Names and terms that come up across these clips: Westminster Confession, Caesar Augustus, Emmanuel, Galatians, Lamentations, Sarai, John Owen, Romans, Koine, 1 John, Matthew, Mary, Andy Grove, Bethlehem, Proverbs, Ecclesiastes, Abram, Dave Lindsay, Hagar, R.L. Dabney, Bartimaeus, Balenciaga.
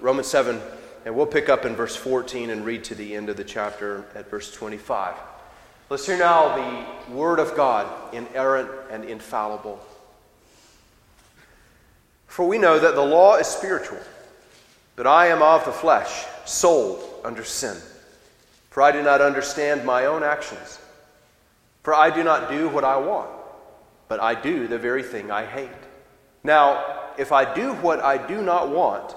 Romans 7, and we'll pick up in verse 14 and read to the end of the chapter at verse 25. Let's hear now the Word of God, inerrant and infallible. For we know that the law is spiritual, but I am of the flesh, sold under sin. For I do not understand my own actions. For I do not do what I want, but I do the very thing I hate. Now, if I do what I do not want,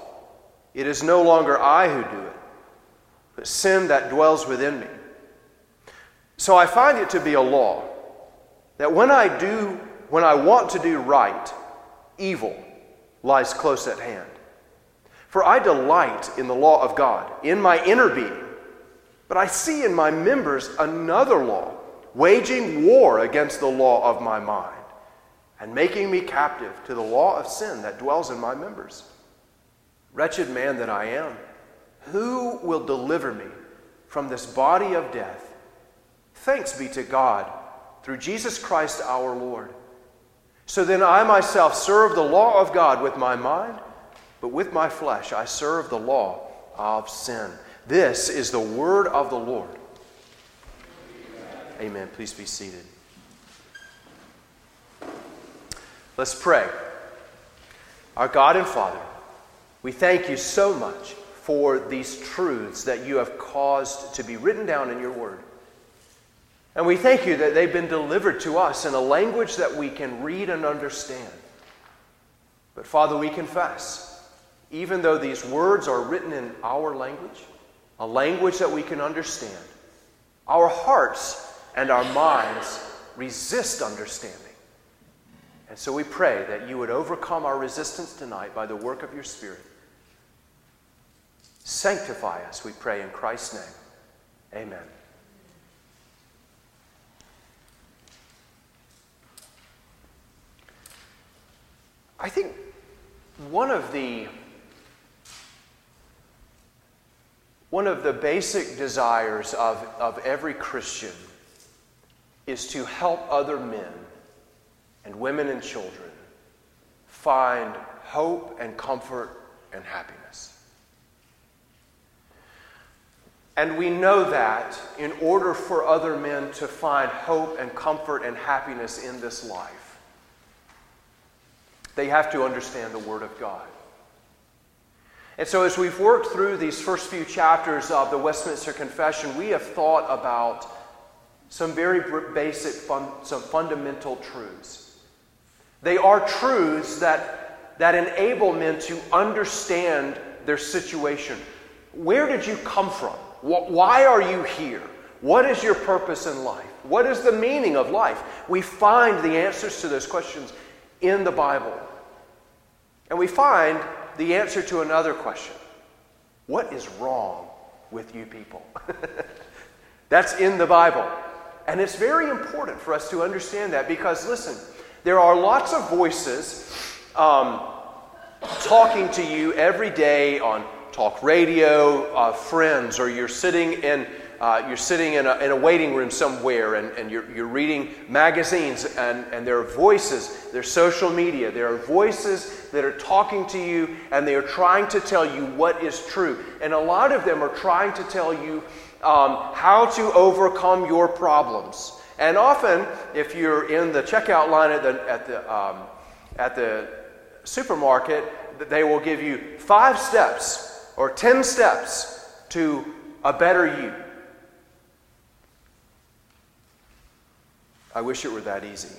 it is no longer I who do it, but sin that dwells within me. So I find it to be a law that when I want to do right, evil lies close at hand. For I delight in the law of God, in my inner being, but I see in my members another law, waging war against the law of my mind, and making me captive to the law of sin that dwells in my members. Wretched man that I am, who will deliver me from this body of death? Thanks be to God through Jesus Christ our Lord. So then I myself serve the law of God with my mind, but with my flesh I serve the law of sin. This is the word of the Lord. Amen. Please be seated. Let's pray. Our God and Father, we thank you so much for these truths that you have caused to be written down in your word. And we thank you that they've been delivered to us in a language that we can read and understand. But Father, we confess, even though these words are written in our language, a language that we can understand, our hearts and our minds resist understanding. And so we pray that you would overcome our resistance tonight by the work of your Spirit. Sanctify us, we pray in Christ's name. Amen. I think one of the basic desires of every Christian is to help other men and women and children find hope and comfort and happiness. And we know that in order for other men to find hope and comfort and happiness in this life, they have to understand the Word of God. And so as we've worked through these first few chapters of the Westminster Confession, we have thought about some very basic, some fundamental truths. They are truths that enable men to understand their situation. Where did you come from? Why are you here? What is your purpose in life? What is the meaning of life? We find the answers to those questions in the Bible. And we find the answer to another question. What is wrong with you people? That's in the Bible. And it's very important for us to understand that because, listen, there are lots of voices talking to you every day on talk radio, friends, or you're sitting in a waiting room somewhere and you're reading magazines and there are voices, there's social media, there are voices that are talking to you and they are trying to tell you what is true. And a lot of them are trying to tell you how to overcome your problems. And often, if you're in the checkout line at the supermarket, they will give you 5 steps or 10 steps to a better you. I wish it were that easy.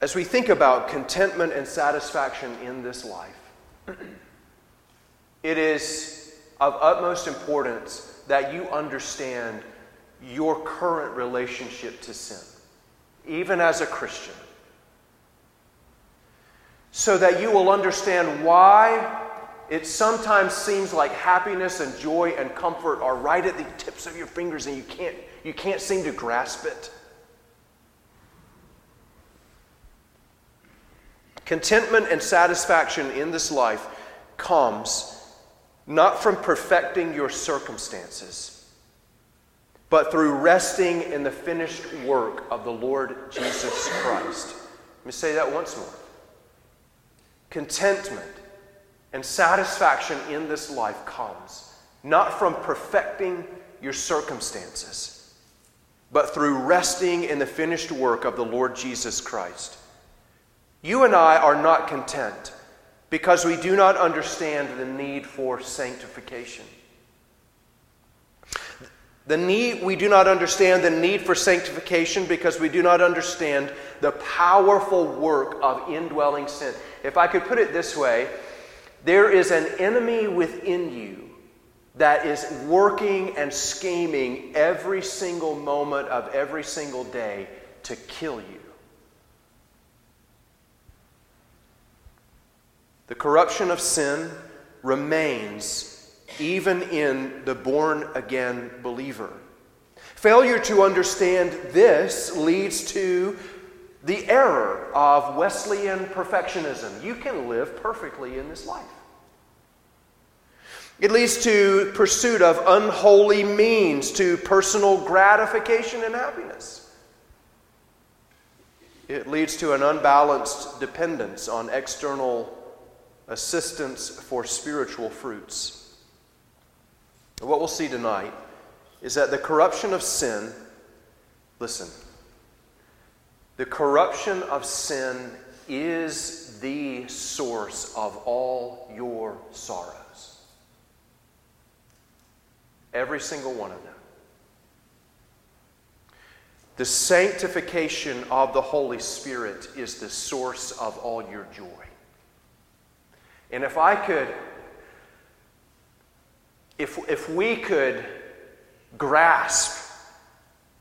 As we think about contentment and satisfaction in this life, it is of utmost importance that you understand your current relationship to sin. even as a Christian, so that you will understand why it sometimes seems like happiness and joy and comfort are right at the tips of your fingers and you can't seem to grasp it. Contentment and satisfaction in this life comes not from perfecting your circumstances, but through resting in the finished work of the Lord Jesus Christ. Let me say that once more. Contentment and satisfaction in this life comes not from perfecting your circumstances, but through resting in the finished work of the Lord Jesus Christ. You and I are not content because we do not understand the need for sanctification. We do not understand the need for sanctification because we do not understand the powerful work of indwelling sin. If I could put it this way, there is an enemy within you that is working and scheming every single moment of every single day to kill you. The corruption of sin remains even in the born-again believer. Failure to understand this leads to the error of Wesleyan perfectionism. You can live perfectly in this life. It leads to pursuit of unholy means, to personal gratification and happiness. It leads to an unbalanced dependence on external assistance for spiritual fruits. What we'll see tonight is that the corruption of sin, listen, the corruption of sin is the source of all your sorrows. Every single one of them. The sanctification of the Holy Spirit is the source of all your joy. And if we could grasp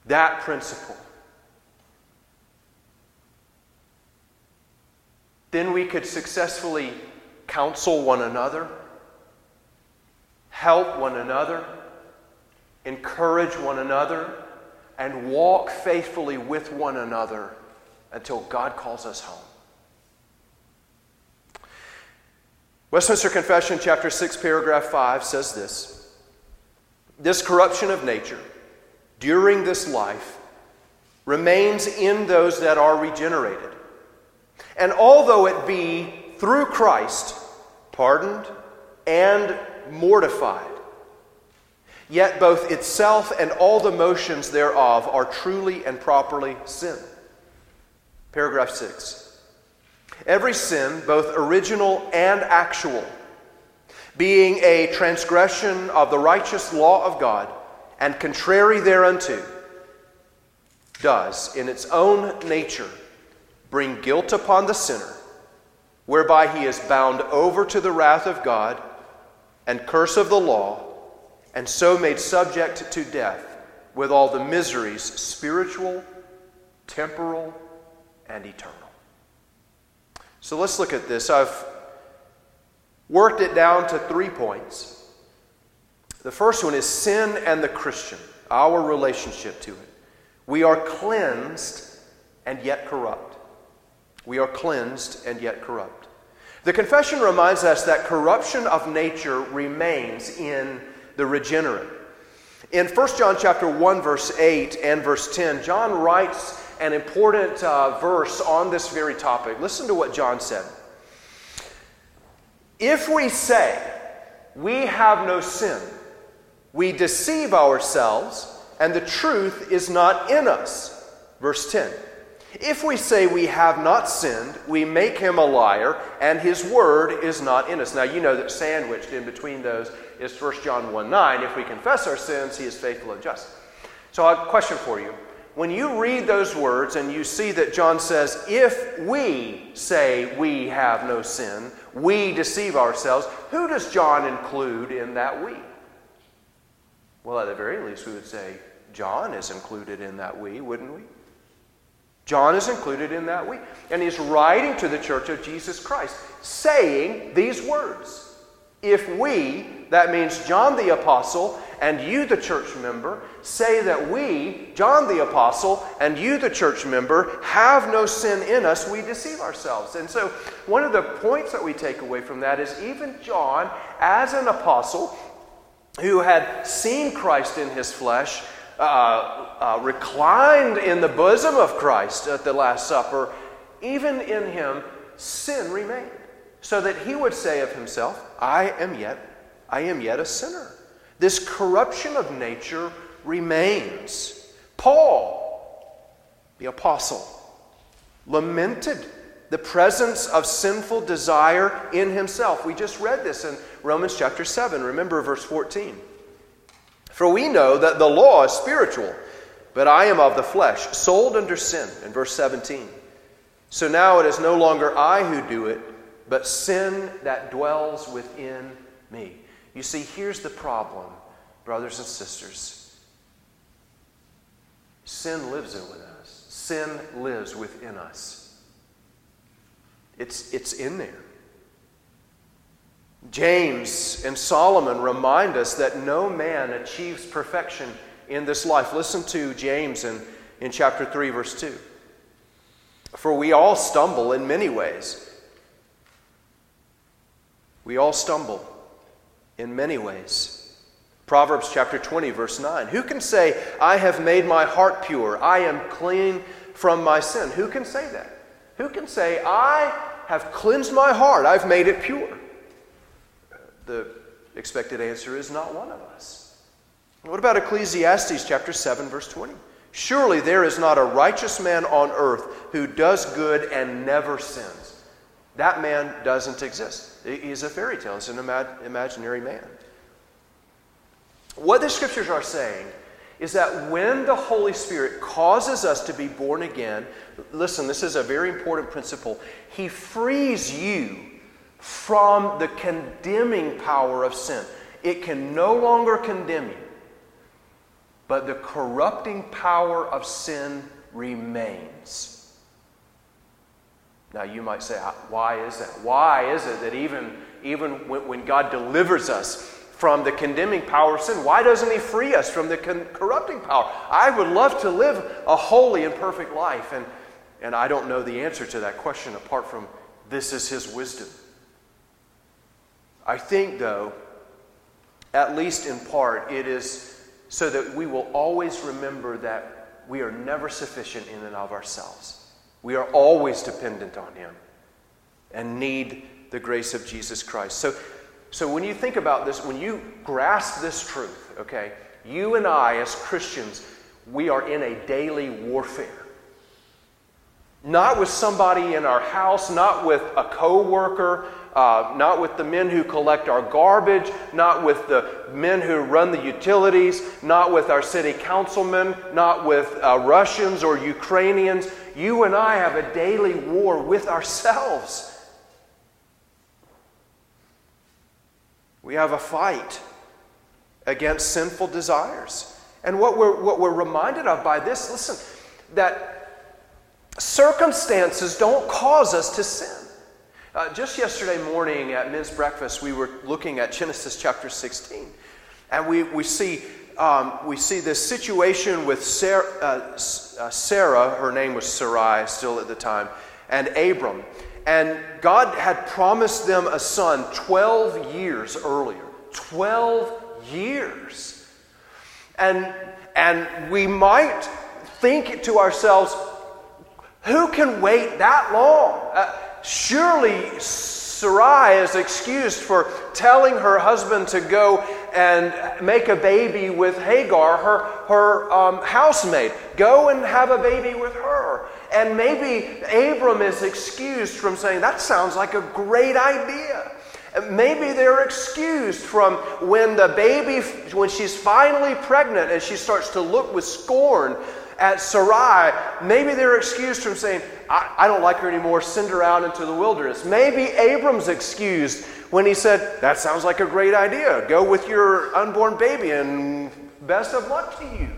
that principle, then we could successfully counsel one another, help one another, encourage one another, and walk faithfully with one another until God calls us home. Westminster Confession, chapter 6, paragraph 5, says this: "This corruption of nature during this life remains in those that are regenerated. And although it be through Christ pardoned and mortified, yet both itself and all the motions thereof are truly and properly sin." Paragraph 6. "Every sin, both original and actual, being a transgression of the righteous law of God, and contrary thereunto, does in its own nature bring guilt upon the sinner, whereby he is bound over to the wrath of God and curse of the law, and so made subject to death with all the miseries spiritual, temporal, and eternal." So let's look at this. I've worked it down to 3 points. The first one is sin and the Christian, our relationship to it. We are cleansed and yet corrupt. We are cleansed and yet corrupt. The confession reminds us that corruption of nature remains in the regenerate. In 1 John chapter 1, verse 8 and verse 10, John writes an important verse on this very topic. Listen to what John said. "If we say we have no sin, we deceive ourselves, and the truth is not in us." Verse 10. "If we say we have not sinned, we make him a liar, and his word is not in us." Now you know that sandwiched in between those is 1 John 1:9. "If we confess our sins, he is faithful and just." So I have a question for you. When you read those words and you see that John says, "If we say we have no sin, we deceive ourselves," who does John include in that "we"? Well, at the very least, we would say John is included in that "we," wouldn't we? John is included in that week. And he's writing to the church of Jesus Christ, saying these words. If we, that means John the Apostle, and you the church member, say that we, John the Apostle, and you the church member, have no sin in us, we deceive ourselves. And so one of the points that we take away from that is even John, as an apostle who had seen Christ in his flesh, reclined in the bosom of Christ at the Last Supper, even in him, sin remained. So that he would say of himself, I am yet a sinner. This corruption of nature remains. Paul, the apostle, lamented the presence of sinful desire in himself. We just read this in Romans chapter 7. Remember verse 14. For we know that the law is spiritual, but I am of the flesh, sold under sin. In verse 17. So now it is no longer I who do it, but sin that dwells within me. You see, here's the problem, brothers and sisters. Sin lives within us. Sin lives within us. It's in there. James and Solomon remind us that no man achieves perfection in this life. Listen to James in chapter 3, verse 2. For we all stumble in many ways. We all stumble in many ways. Proverbs chapter 20, verse 9. Who can say, I have made my heart pure, I am clean from my sin? Who can say that? Who can say, I have cleansed my heart, I've made it pure? The expected answer is not one of us. What about Ecclesiastes chapter 7, verse 20? Surely there is not a righteous man on earth who does good and never sins. That man doesn't exist. He's a fairy tale. He's an imaginary man. What the Scriptures are saying is that when the Holy Spirit causes us to be born again, listen, this is a very important principle. He frees you from the condemning power of sin. It can no longer condemn you, but the corrupting power of sin remains. Now you might say, why is that? Why is it that even when God delivers us from the condemning power of sin, why doesn't he free us from the corrupting power? I would love to live a holy and perfect life. And I don't know the answer to that question apart from this is his wisdom. I think, though, at least in part, it is so that we will always remember that we are never sufficient in and of ourselves. We are always dependent on him and need the grace of Jesus Christ. So when you think about this, when you grasp this truth, okay, you and I as Christians, we are in a daily warfare. Not with somebody in our house, not with a co-worker, not with the men who collect our garbage, not with the men who run the utilities, not with our city councilmen, not with Russians or Ukrainians. You and I have a daily war with ourselves. We have a fight against sinful desires. And what we're reminded of by this, listen, that circumstances don't cause us to sin. Just yesterday morning at men's breakfast, we were looking at Genesis chapter 16. And we see this situation with Sarah, her name was Sarai still at the time, and Abram. And God had promised them a son 12 years earlier. 12 years. And we might think to ourselves, who can wait that long? Surely Sarai is excused for telling her husband to go and make a baby with Hagar, her housemaid. Go and have a baby with her. And maybe Abram is excused from saying, that sounds like a great idea. Maybe they're excused from when she's finally pregnant and she starts to look with scorn at Sarai, maybe they're excused from saying, I don't like her anymore, send her out into the wilderness. Maybe Abram's excused when he said, that sounds like a great idea. Go with your unborn baby and best of luck to you.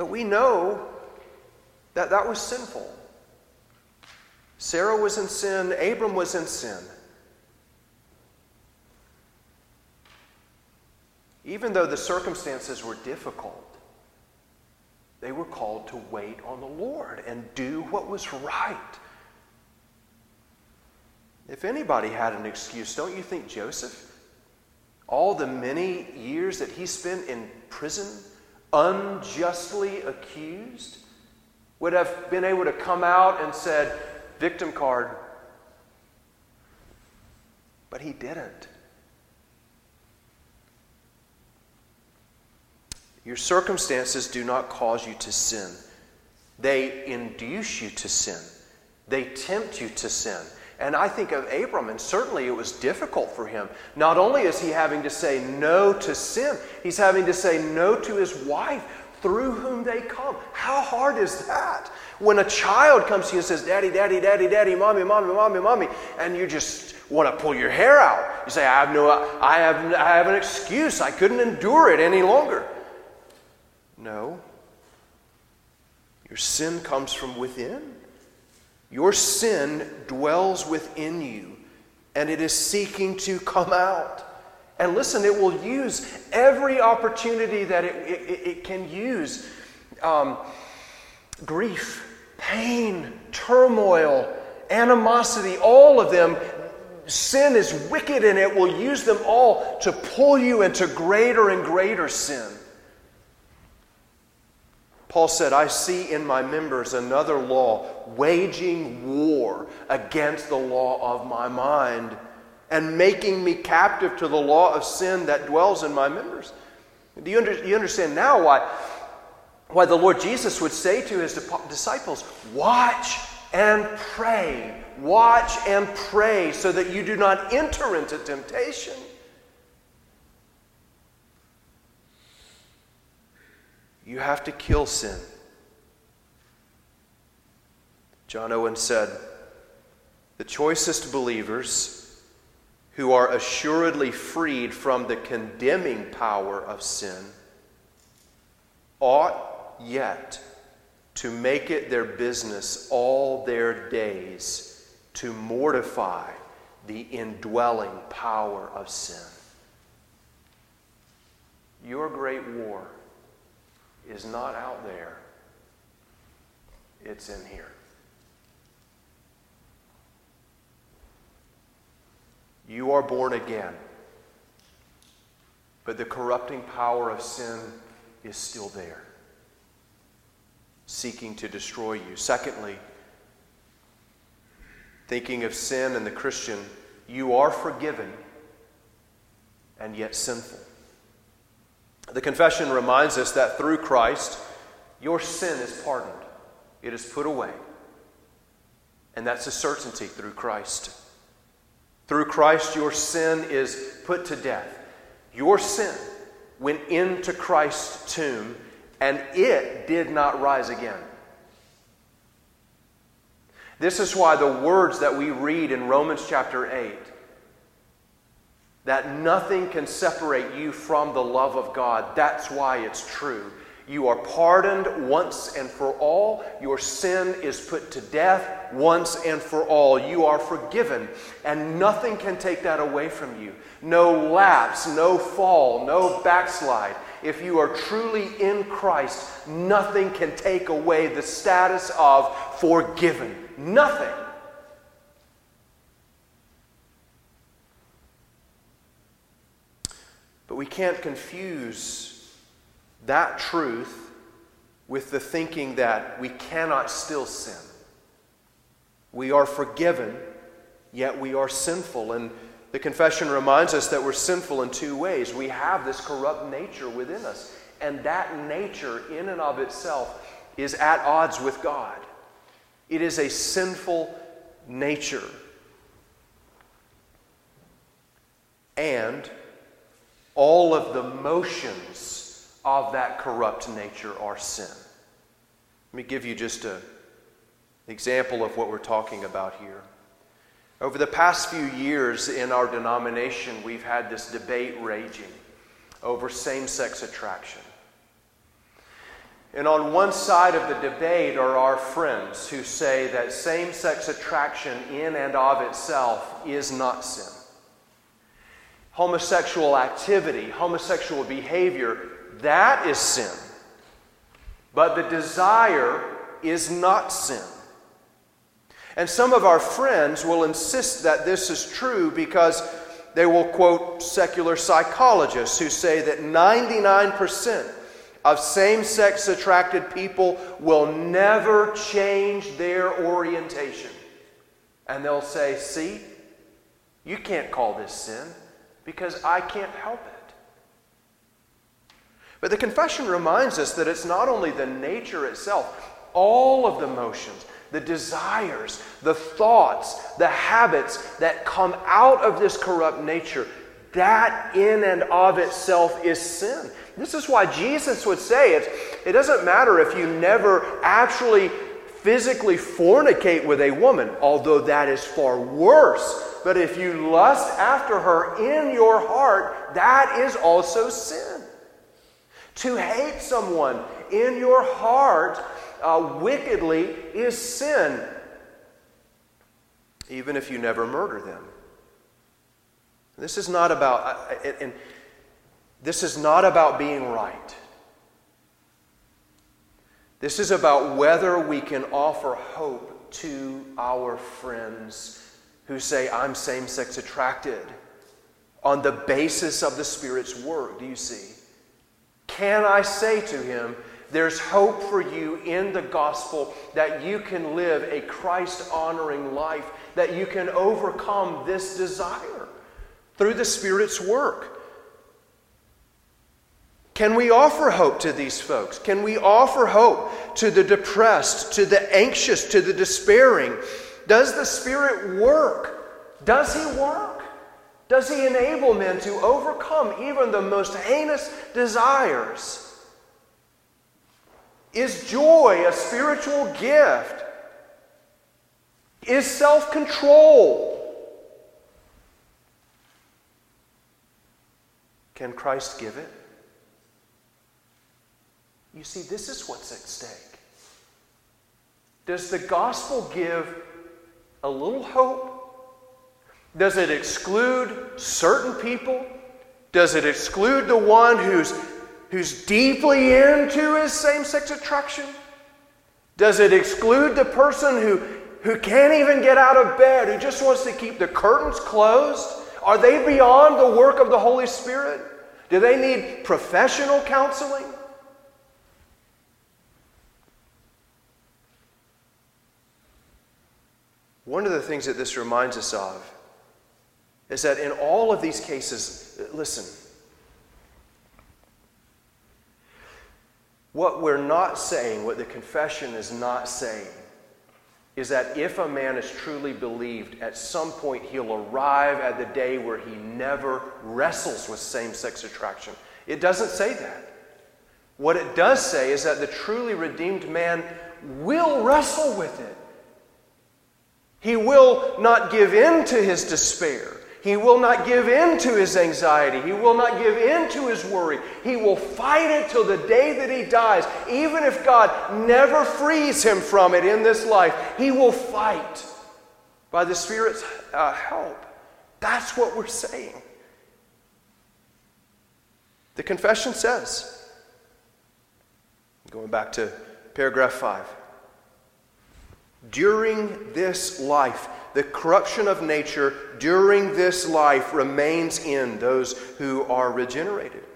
But we know that that was sinful. Sarah was in sin. Abram was in sin. Even though the circumstances were difficult, they were called to wait on the Lord and do what was right. If anybody had an excuse, don't you think Joseph? All the many years that he spent in prison, unjustly accused, would have been able to come out and said, victim card. But he didn't. Your circumstances do not cause you to sin. They induce you to sin. They tempt you to sin. And I think of Abram, and certainly it was difficult for him. Not only is he having to say no to sin, he's having to say no to his wife through whom they come. How hard is that? When a child comes to you and says, Daddy, Daddy, Daddy, Daddy, Mommy, Mommy, Mommy, Mommy, and you just want to pull your hair out. You say, I have an excuse. I couldn't endure it any longer. No. Your sin comes from within. Your sin dwells within you, and it is seeking to come out. And listen, it will use every opportunity that it can use. Grief, pain, turmoil, animosity, all of them. Sin is wicked, and it will use them all to pull you into greater and greater sin. Paul said, I see in my members another law, waging war against the law of my mind and making me captive to the law of sin that dwells in my members. Do you understand now why the Lord Jesus would say to his disciples, watch and pray, watch and pray so that you do not enter into temptation? You have to kill sin. John Owen said, the choicest believers who are assuredly freed from the condemning power of sin ought yet to make it their business all their days to mortify the indwelling power of sin. Your great war is not out there. It's in here. You are born again, but the corrupting power of sin is still there, seeking to destroy you. Secondly, thinking of sin and the Christian, you are forgiven and yet sinful. The confession reminds us that through Christ, your sin is pardoned. It is put away. And that's a certainty through Christ. Through Christ, your sin is put to death. Your sin went into Christ's tomb, and it did not rise again. This is why the words that we read in Romans chapter 8, that nothing can separate you from the love of God. That's why it's true. You are pardoned once and for all. Your sin is put to death once and for all. You are forgiven, and nothing can take that away from you. No lapse, no fall, no backslide. If you are truly in Christ, nothing can take away the status of forgiven. Nothing. But we can't confuse that truth with the thinking that we cannot still sin. We are forgiven, yet we are sinful. And the confession reminds us that we're sinful in two ways. We have this corrupt nature within us, and that nature in and of itself is at odds with God. It is a sinful nature. And all of the motions of that corrupt nature are sin. Let me give you just an example of what we're talking about here. Over the past few years in our denomination, we've had this debate raging over same-sex attraction. And on one side of the debate are our friends who say that same-sex attraction in and of itself is not sin. Homosexual activity, homosexual behavior, that is sin. But the desire is not sin. And some of our friends will insist that this is true because they will quote secular psychologists who say that 99% of same-sex attracted people will never change their orientation. And they'll say, see, you can't call this sin because I can't help it. But the confession reminds us that it's not only the nature itself, all of the motions, the desires, the thoughts, the habits that come out of this corrupt nature, that in and of itself is sin. This is why Jesus would say it doesn't matter if you never actually physically fornicate with a woman, although that is far worse. But if you lust after her in your heart, that is also sin. To hate someone in your heart wickedly is sin, even if you never murder them. This is not about, and this is not about being right. This is about whether we can offer hope to our friends who say, I'm same-sex attracted, on the basis of the Spirit's work. Do you see? Can I say to him, there's hope for you in the gospel that you can live a Christ-honoring life, that you can overcome this desire through the Spirit's work? Can we offer hope to these folks? Can we offer hope to the depressed, to the anxious, to the despairing? Does the Spirit work? Does He work? Does He enable men to overcome even the most heinous desires? Is joy a spiritual gift? Is self-control? Can Christ give it? You see, this is what's at stake. Does the gospel give a little hope? Does it exclude certain people? Does it exclude the one who's deeply into his same-sex attraction? Does it exclude the person who can't even get out of bed, who just wants to keep the curtains closed? Are they beyond the work of the Holy Spirit? Do they need professional counseling? One of the things that this reminds us of is that in all of these cases, listen, what we're not saying, what the confession is not saying, is that if a man is truly believed, at some point he'll arrive at the day where he never wrestles with same-sex attraction. It doesn't say that. What it does say is that the truly redeemed man will wrestle with it. He will not give in to his despair. He will not give in to his anxiety. He will not give in to his worry. He will fight it till the day that he dies. Even if God never frees him from it in this life, he will fight by the Spirit's help. That's what we're saying. The confession says, going back to paragraph 5, during this life, the corruption of nature during this life remains in those who are regenerated.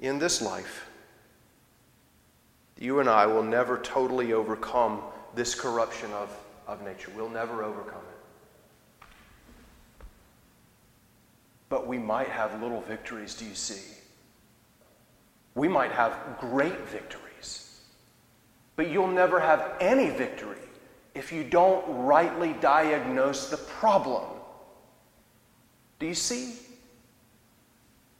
In this life, you and I will never totally overcome this corruption of nature. We'll never overcome it. But we might have little victories, do you see? We might have great victories. But you'll never have any victory if you don't rightly diagnose the problem. Do you see?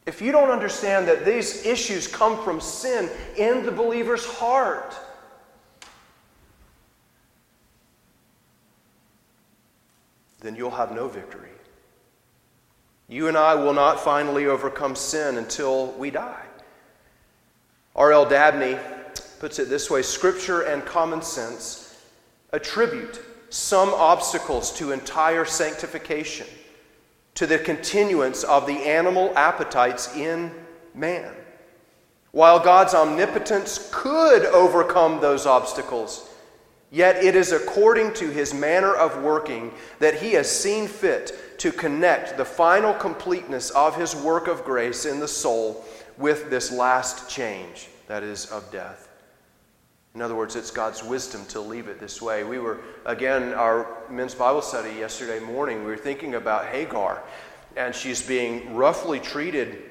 If you don't understand that these issues come from sin in the believer's heart, then you'll have no victory. You and I will not finally overcome sin until we die. R.L. Dabney puts it this way: Scripture and common sense attribute some obstacles to entire sanctification, to the continuance of the animal appetites in man. While God's omnipotence could overcome those obstacles, yet it is according to his manner of working that he has seen fit to connect the final completeness of his work of grace in the soul with this last change, that is, of death. In other words, it's God's wisdom to leave it this way. We were, again, our men's Bible study yesterday morning, we were thinking about Hagar, and she's being roughly treated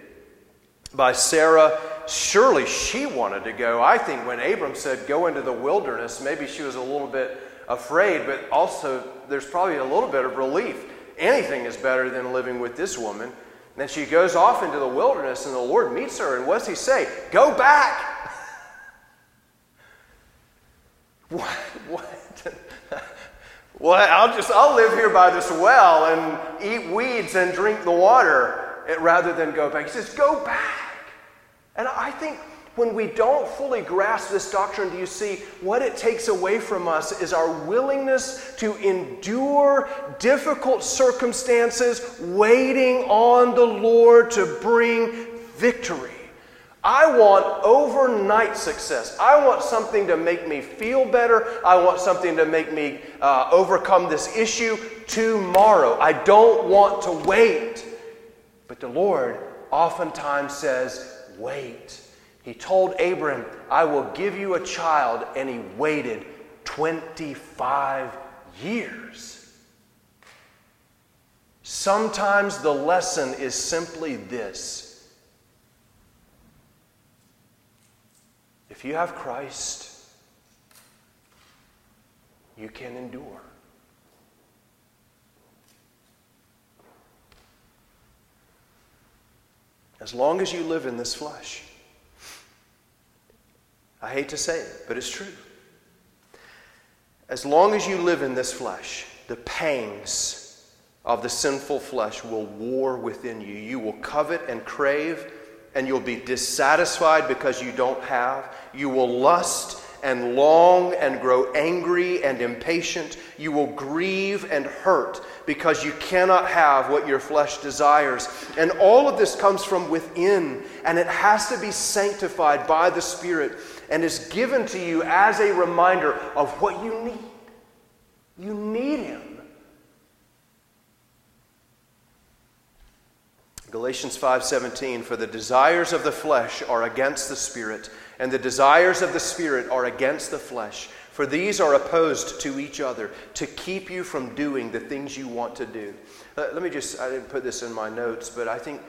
by Sarah. Surely she wanted to go. I think when Abram said, go into the wilderness, maybe she was a little bit afraid, but also there's probably a little bit of relief. Anything is better than living with this woman. And then she goes off into the wilderness, and the Lord meets her, and what does he say? Go back! What? Well, I'll live here by this well and eat weeds and drink the water rather than go back. He says, go back. And I think when we don't fully grasp this doctrine, do you see what it takes away from us is our willingness to endure difficult circumstances, waiting on the Lord to bring victory. I want overnight success. I want something to make me feel better. I want something to make me overcome this issue tomorrow. I don't want to wait. But the Lord oftentimes says, wait. He told Abram, I will give you a child, and he waited 25 years. Sometimes the lesson is simply this. If you have Christ, you can endure. As long as you live in this flesh. I hate to say it, but it's true. As long as you live in this flesh, the pangs of the sinful flesh will war within you. You will covet and crave, and you'll be dissatisfied because you don't have. You will lust and long and grow angry and impatient. You will grieve and hurt because you cannot have what your flesh desires. And all of this comes from within, and it has to be sanctified by the Spirit and is given to you as a reminder of what you need. You need Him. Galatians 5:17, for the desires of the flesh are against the Spirit, and the desires of the Spirit are against the flesh. For these are opposed to each other, to keep you from doing the things you want to do. Let me just, I didn't put this in my notes, but I think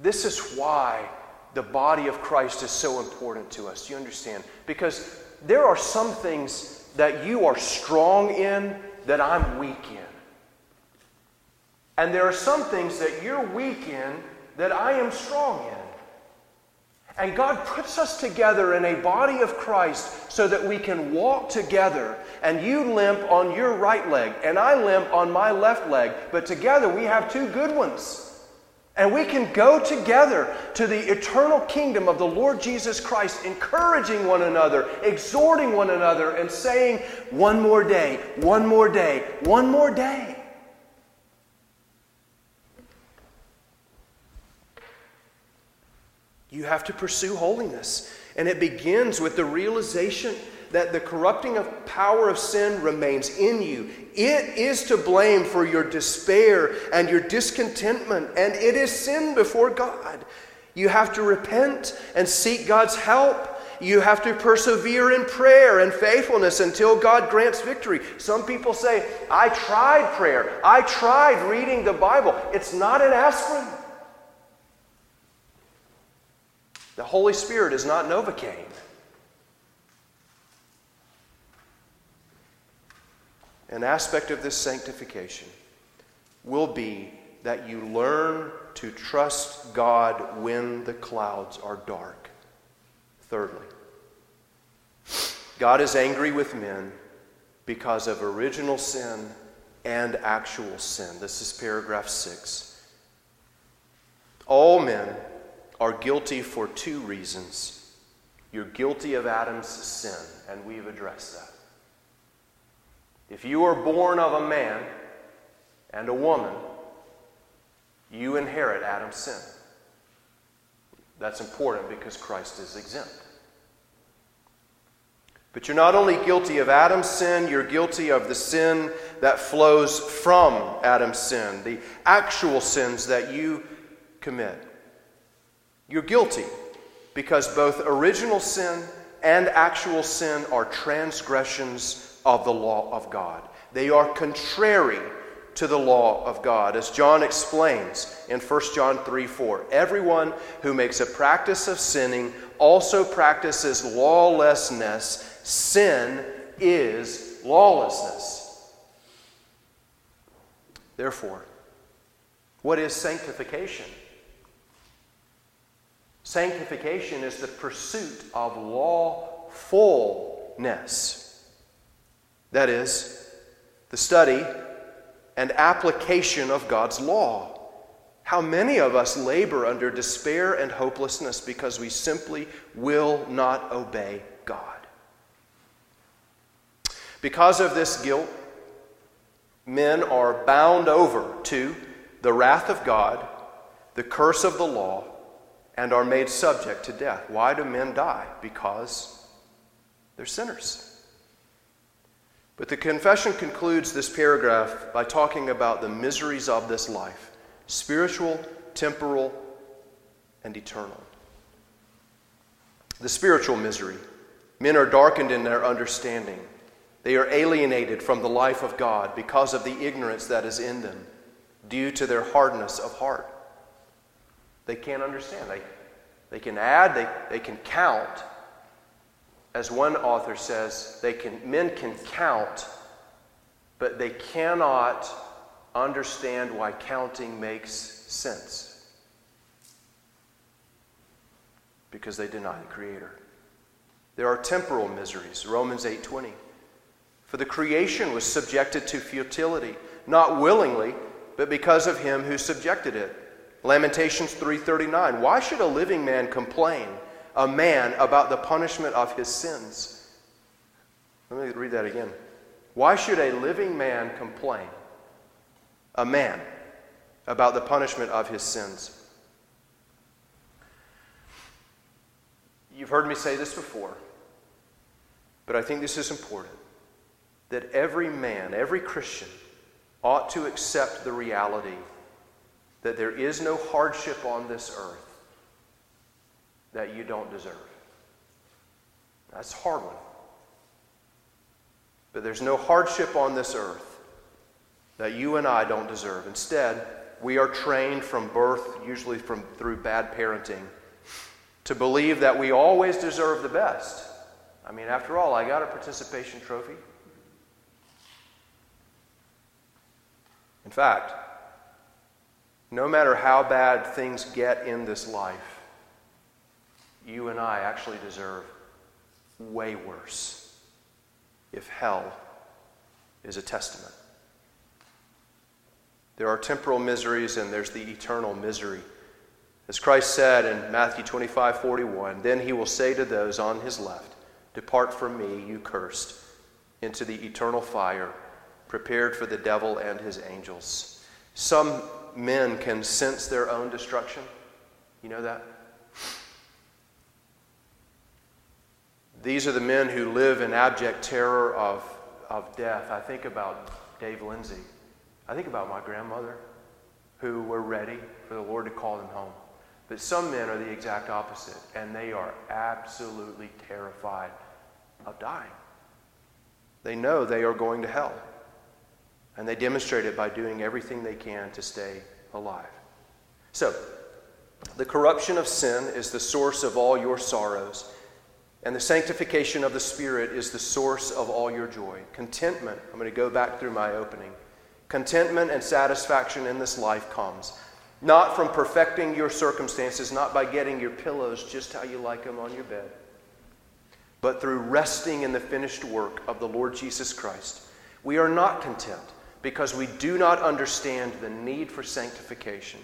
this is why the body of Christ is so important to us. Do you understand? Because there are some things that you are strong in that I'm weak in. And there are some things that you're weak in that I am strong in. And God puts us together in a body of Christ so that we can walk together. And you limp on your right leg, and I limp on my left leg. But together we have two good ones. And we can go together to the eternal kingdom of the Lord Jesus Christ, encouraging one another, exhorting one another, and saying, one more day, one more day, one more day. You have to pursue holiness. And it begins with the realization that the corrupting of power of sin remains in you. It is to blame for your despair and your discontentment, and it is sin before God. You have to repent and seek God's help. You have to persevere in prayer and faithfulness until God grants victory. Some people say, I tried prayer. I tried reading the Bible. It's not an aspirin. The Holy Spirit is not Novocaine. An aspect of this sanctification will be that you learn to trust God when the clouds are dark. Thirdly, God is angry with men because of original sin and actual sin. This is paragraph 6. All men are guilty for two reasons. You're guilty of Adam's sin, and we've addressed that. If you are born of a man and a woman, you inherit Adam's sin. That's important because Christ is exempt. But you're not only guilty of Adam's sin, you're guilty of the sin that flows from Adam's sin, the actual sins that you commit. You're guilty because both original sin and actual sin are transgressions of the law of God. They are contrary to the law of God. As John explains in 1 John 3:4, everyone who makes a practice of sinning also practices lawlessness. Sin is lawlessness. Therefore, what is sanctification? Sanctification is the pursuit of lawfulness. That is, the study and application of God's law. How many of us labor under despair and hopelessness because we simply will not obey God? Because of this guilt, men are bound over to the wrath of God, the curse of the law, and are made subject to death. Why do men die? Because they're sinners. But the confession concludes this paragraph by talking about the miseries of this life, spiritual, temporal, and eternal. The spiritual misery. Men are darkened in their understanding. They are alienated from the life of God because of the ignorance that is in them, due to their hardness of heart. They can't understand. They can add, they can count. As one author says, men can count, but they cannot understand why counting makes sense. Because they deny the Creator. There are temporal miseries. Romans 8:20. For the creation was subjected to futility, not willingly, but because of him who subjected it. Lamentations 3:39. Why should a living man complain, a man, about the punishment of his sins? Let me read that again. Why should a living man complain, a man, about the punishment of his sins? You've heard me say this before, but I think this is important, that every man, every Christian, ought to accept the reality that there is no hardship on this earth that you don't deserve. That's a hard one. But there's no hardship on this earth that you and I don't deserve. Instead, we are trained from birth, usually through bad parenting, to believe that we always deserve the best. I mean, after all, I got a participation trophy. In fact, no matter how bad things get in this life, you and I actually deserve way worse if hell is a testament. There are temporal miseries and there's the eternal misery. As Christ said in Matthew 25:41, then he will say to those on his left, depart from me, you cursed, into the eternal fire, prepared for the devil and his angels. Some men can sense their own destruction. You know that? These are the men who live in abject terror of death. I think about Dave Lindsay. I think about my grandmother, who were ready for the Lord to call them home. But some men are the exact opposite, and they are absolutely terrified of dying. They know they are going to hell. And they demonstrate it by doing everything they can to stay alive. So, the corruption of sin is the source of all your sorrows, and the sanctification of the Spirit is the source of all your joy. Contentment, I'm going to go back through my opening. Contentment and satisfaction in this life comes not from perfecting your circumstances, not by getting your pillows just how you like them on your bed, but through resting in the finished work of the Lord Jesus Christ. We are not content because we do not understand the need for sanctification.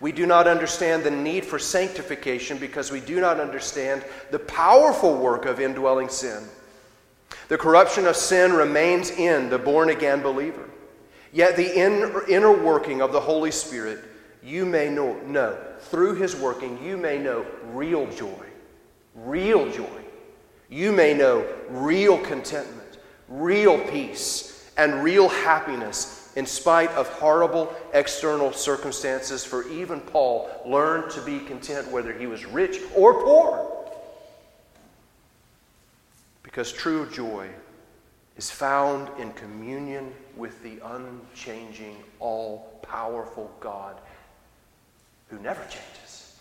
We do not understand the need for sanctification because we do not understand the powerful work of indwelling sin. The corruption of sin remains in the born-again believer. Yet the inner working of the Holy Spirit, you may know, through His working, you may know real joy. Real joy. You may know real contentment, real peace, and real happiness in spite of horrible external circumstances. For even Paul learned to be content whether he was rich or poor. Because true joy is found in communion with the unchanging, all-powerful God who never changes.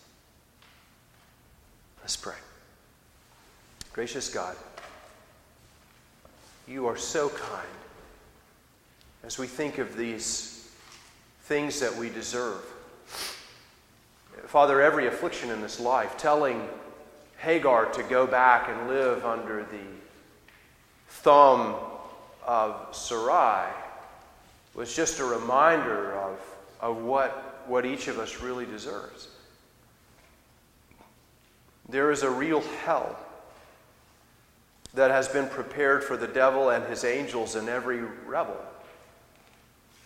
Let's pray. Gracious God, you are so kind. As we think of these things that we deserve, Father, every affliction in this life, telling Hagar to go back and live under the thumb of Sarai was just a reminder of what each of us really deserves. There is a real hell that has been prepared for the devil and his angels and every rebel.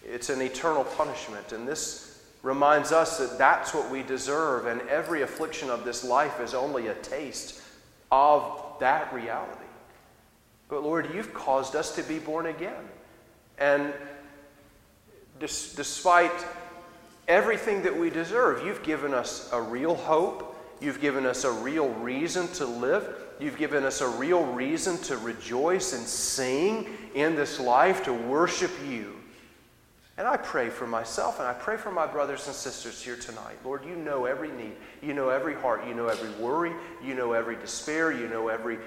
It's an eternal punishment, and this reminds us that that's what we deserve, and every affliction of this life is only a taste of that reality. But Lord, you've caused us to be born again, and despite everything that we deserve, you've given us a real hope. You've given us a real reason to live. You've given us a real reason to rejoice and sing in this life, to worship you. And I pray for myself, and I pray for my brothers and sisters here tonight. Lord, you know every need. You know every heart. You know every worry. You know every despair. You know every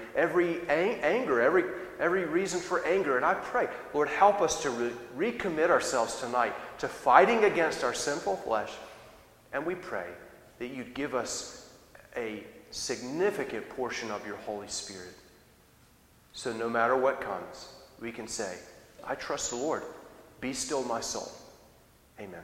anger, every reason for anger. And I pray, Lord, help us to recommit ourselves tonight to fighting against our sinful flesh. And we pray that you'd give us a significant portion of your Holy Spirit. So no matter what comes, we can say, I trust the Lord. Be still my soul. Amen.